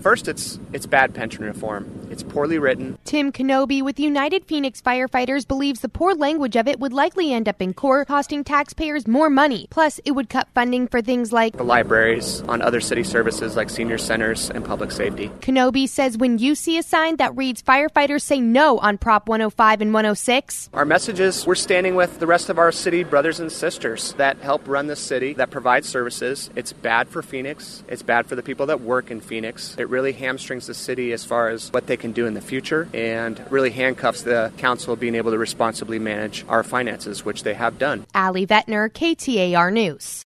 First, it's bad pension reform. It's poorly written. Tim Kenobi with United Phoenix Firefighters believes the poor language of it would likely end up in court, costing taxpayers more money. Plus, it would cut funding for things like the libraries, on other city services like senior centers and public safety. Kenobi says when you see a sign that reads firefighters say no on Prop 105 and 106. Our message is we're standing with the rest of our city brothers and sisters that help run this city, that provide services. It's bad for Phoenix. It's bad for the people that work in Phoenix. It really hamstrings the city as far as what they can do in the future and really handcuffs the council being able to responsibly manage our finances, which they have done. Ali Vettner, KTAR News.